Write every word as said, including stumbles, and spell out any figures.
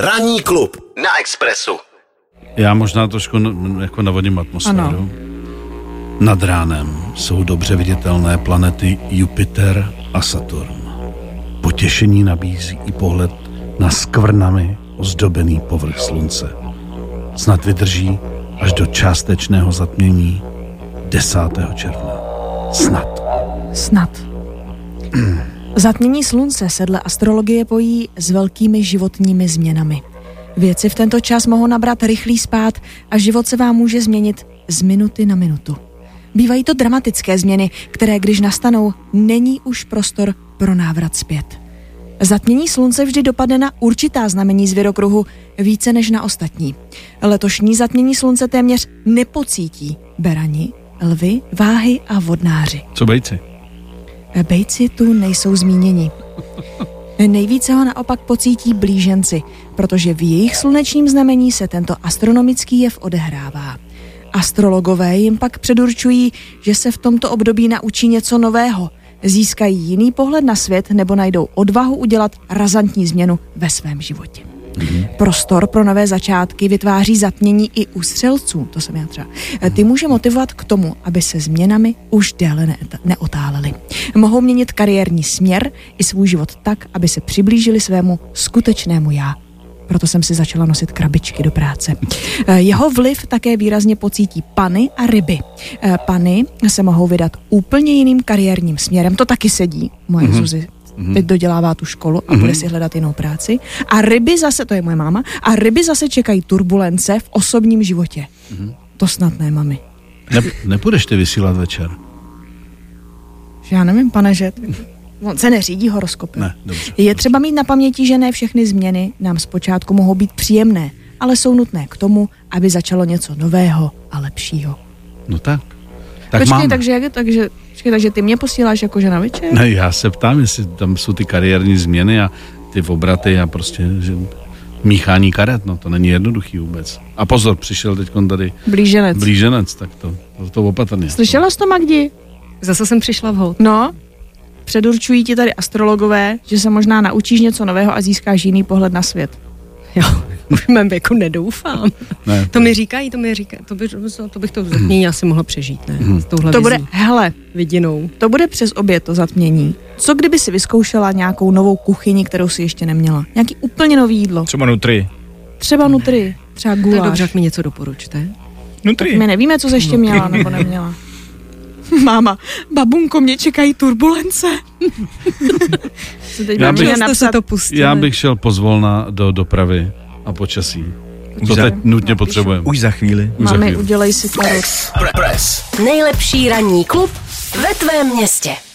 Ranní klub na Expressu. Já možná trošku jako navodím atmosféru. Ano. Nad ránem jsou dobře viditelné planety Jupiter a Saturn. Potěšení nabízí i pohled na skvrnami ozdobený povrch slunce. Snad vydrží až do částečného zatmění desátého června. Snad. Snad. Zatmění slunce se dle astrologie pojí s velkými životními změnami. Věci v tento čas mohou nabrat rychlý spád a život se vám může změnit z minuty na minutu. Bývají to dramatické změny, které když nastanou, není už prostor pro návrat zpět. Zatmění slunce vždy dopadne na určitá znamení zvěrokruhu více než na ostatní. Letošní zatmění slunce téměř nepocítí berani, lvy, váhy a vodnáři. Co bejci? Bejci tu nejsou zmíněni. Nejvíce ho naopak pocítí blíženci, protože v jejich slunečním znamení se tento astronomický jev odehrává. Astrologové jim pak předurčují, že se v tomto období naučí něco nového, získají jiný pohled na svět nebo najdou odvahu udělat razantní změnu ve svém životě. Mm-hmm. Prostor pro nové začátky vytváří zatmění i u střelců, to jsem já třeba. Ty může motivovat k tomu, aby se změnami už déle ne- neotáleli. Mohou měnit kariérní směr i svůj život tak, aby se přiblížili svému skutečnému já. Proto jsem si začala nosit krabičky do práce. Jeho vliv také výrazně pocítí pany a ryby. Pany se mohou vydat úplně jiným kariérním směrem, to taky sedí, moje mm-hmm. Zuzi. Teď dodělává tu školu a bude si hledat jinou práci. A ryby zase, to je moje máma, a ryby zase čekají turbulence v osobním životě. Mm-hmm. To snad ne, mami. Ne, nepůjdeš ty vysílat večer? Já nevím, pane, že... On se neřídí horoskopy. Ne, dobře, je dobře. Třeba mít na paměti, že ne všechny změny nám zpočátku mohou být příjemné, ale jsou nutné k tomu, aby začalo něco nového a lepšího. No tak. tak Počkej, máme. takže jak je tak, že... Počkej, takže ty mě posíláš jakože na večer? Ne, já se ptám, jestli tam jsou ty kariérní změny a ty obraty a prostě že míchání karet, no to není jednoduchý vůbec. A pozor, přišel teďkon tady blíženec, blíženec tak to, to, to opatrně. Slyšela jsi to, Magdi? Zase jsem přišla vhod. No, předurčují ti tady astrologové, že se možná naučíš něco nového a získáš jiný pohled na svět. Jo, už mém věku nedoufám. Ne. To mi říkají, to mi říkají. To, by, to bych to zatmění asi mohla přežít, ne? Hmm. S touhle to bude, hele, vidinou. To bude přes oběd to zatmění. Co kdyby si vyzkoušela nějakou novou kuchyni, kterou si ještě neměla? Nějaký úplně nový jídlo. Třeba nutry. Třeba nutry, třeba guláš. To je dobře, jak mi něco doporučte. Nutry. My nevíme, co jsi ještě nutry. Měla nebo neměla. Máma, babunko, mě čekají turbulence. já, bych, napsat, to já bych šel pozvolna do dopravy a počasí. To teď nutně potřebujeme. Už za chvíli. Už Máme, za chvíli. Udělej si to. Nejlepší ranní klub ve tvém městě.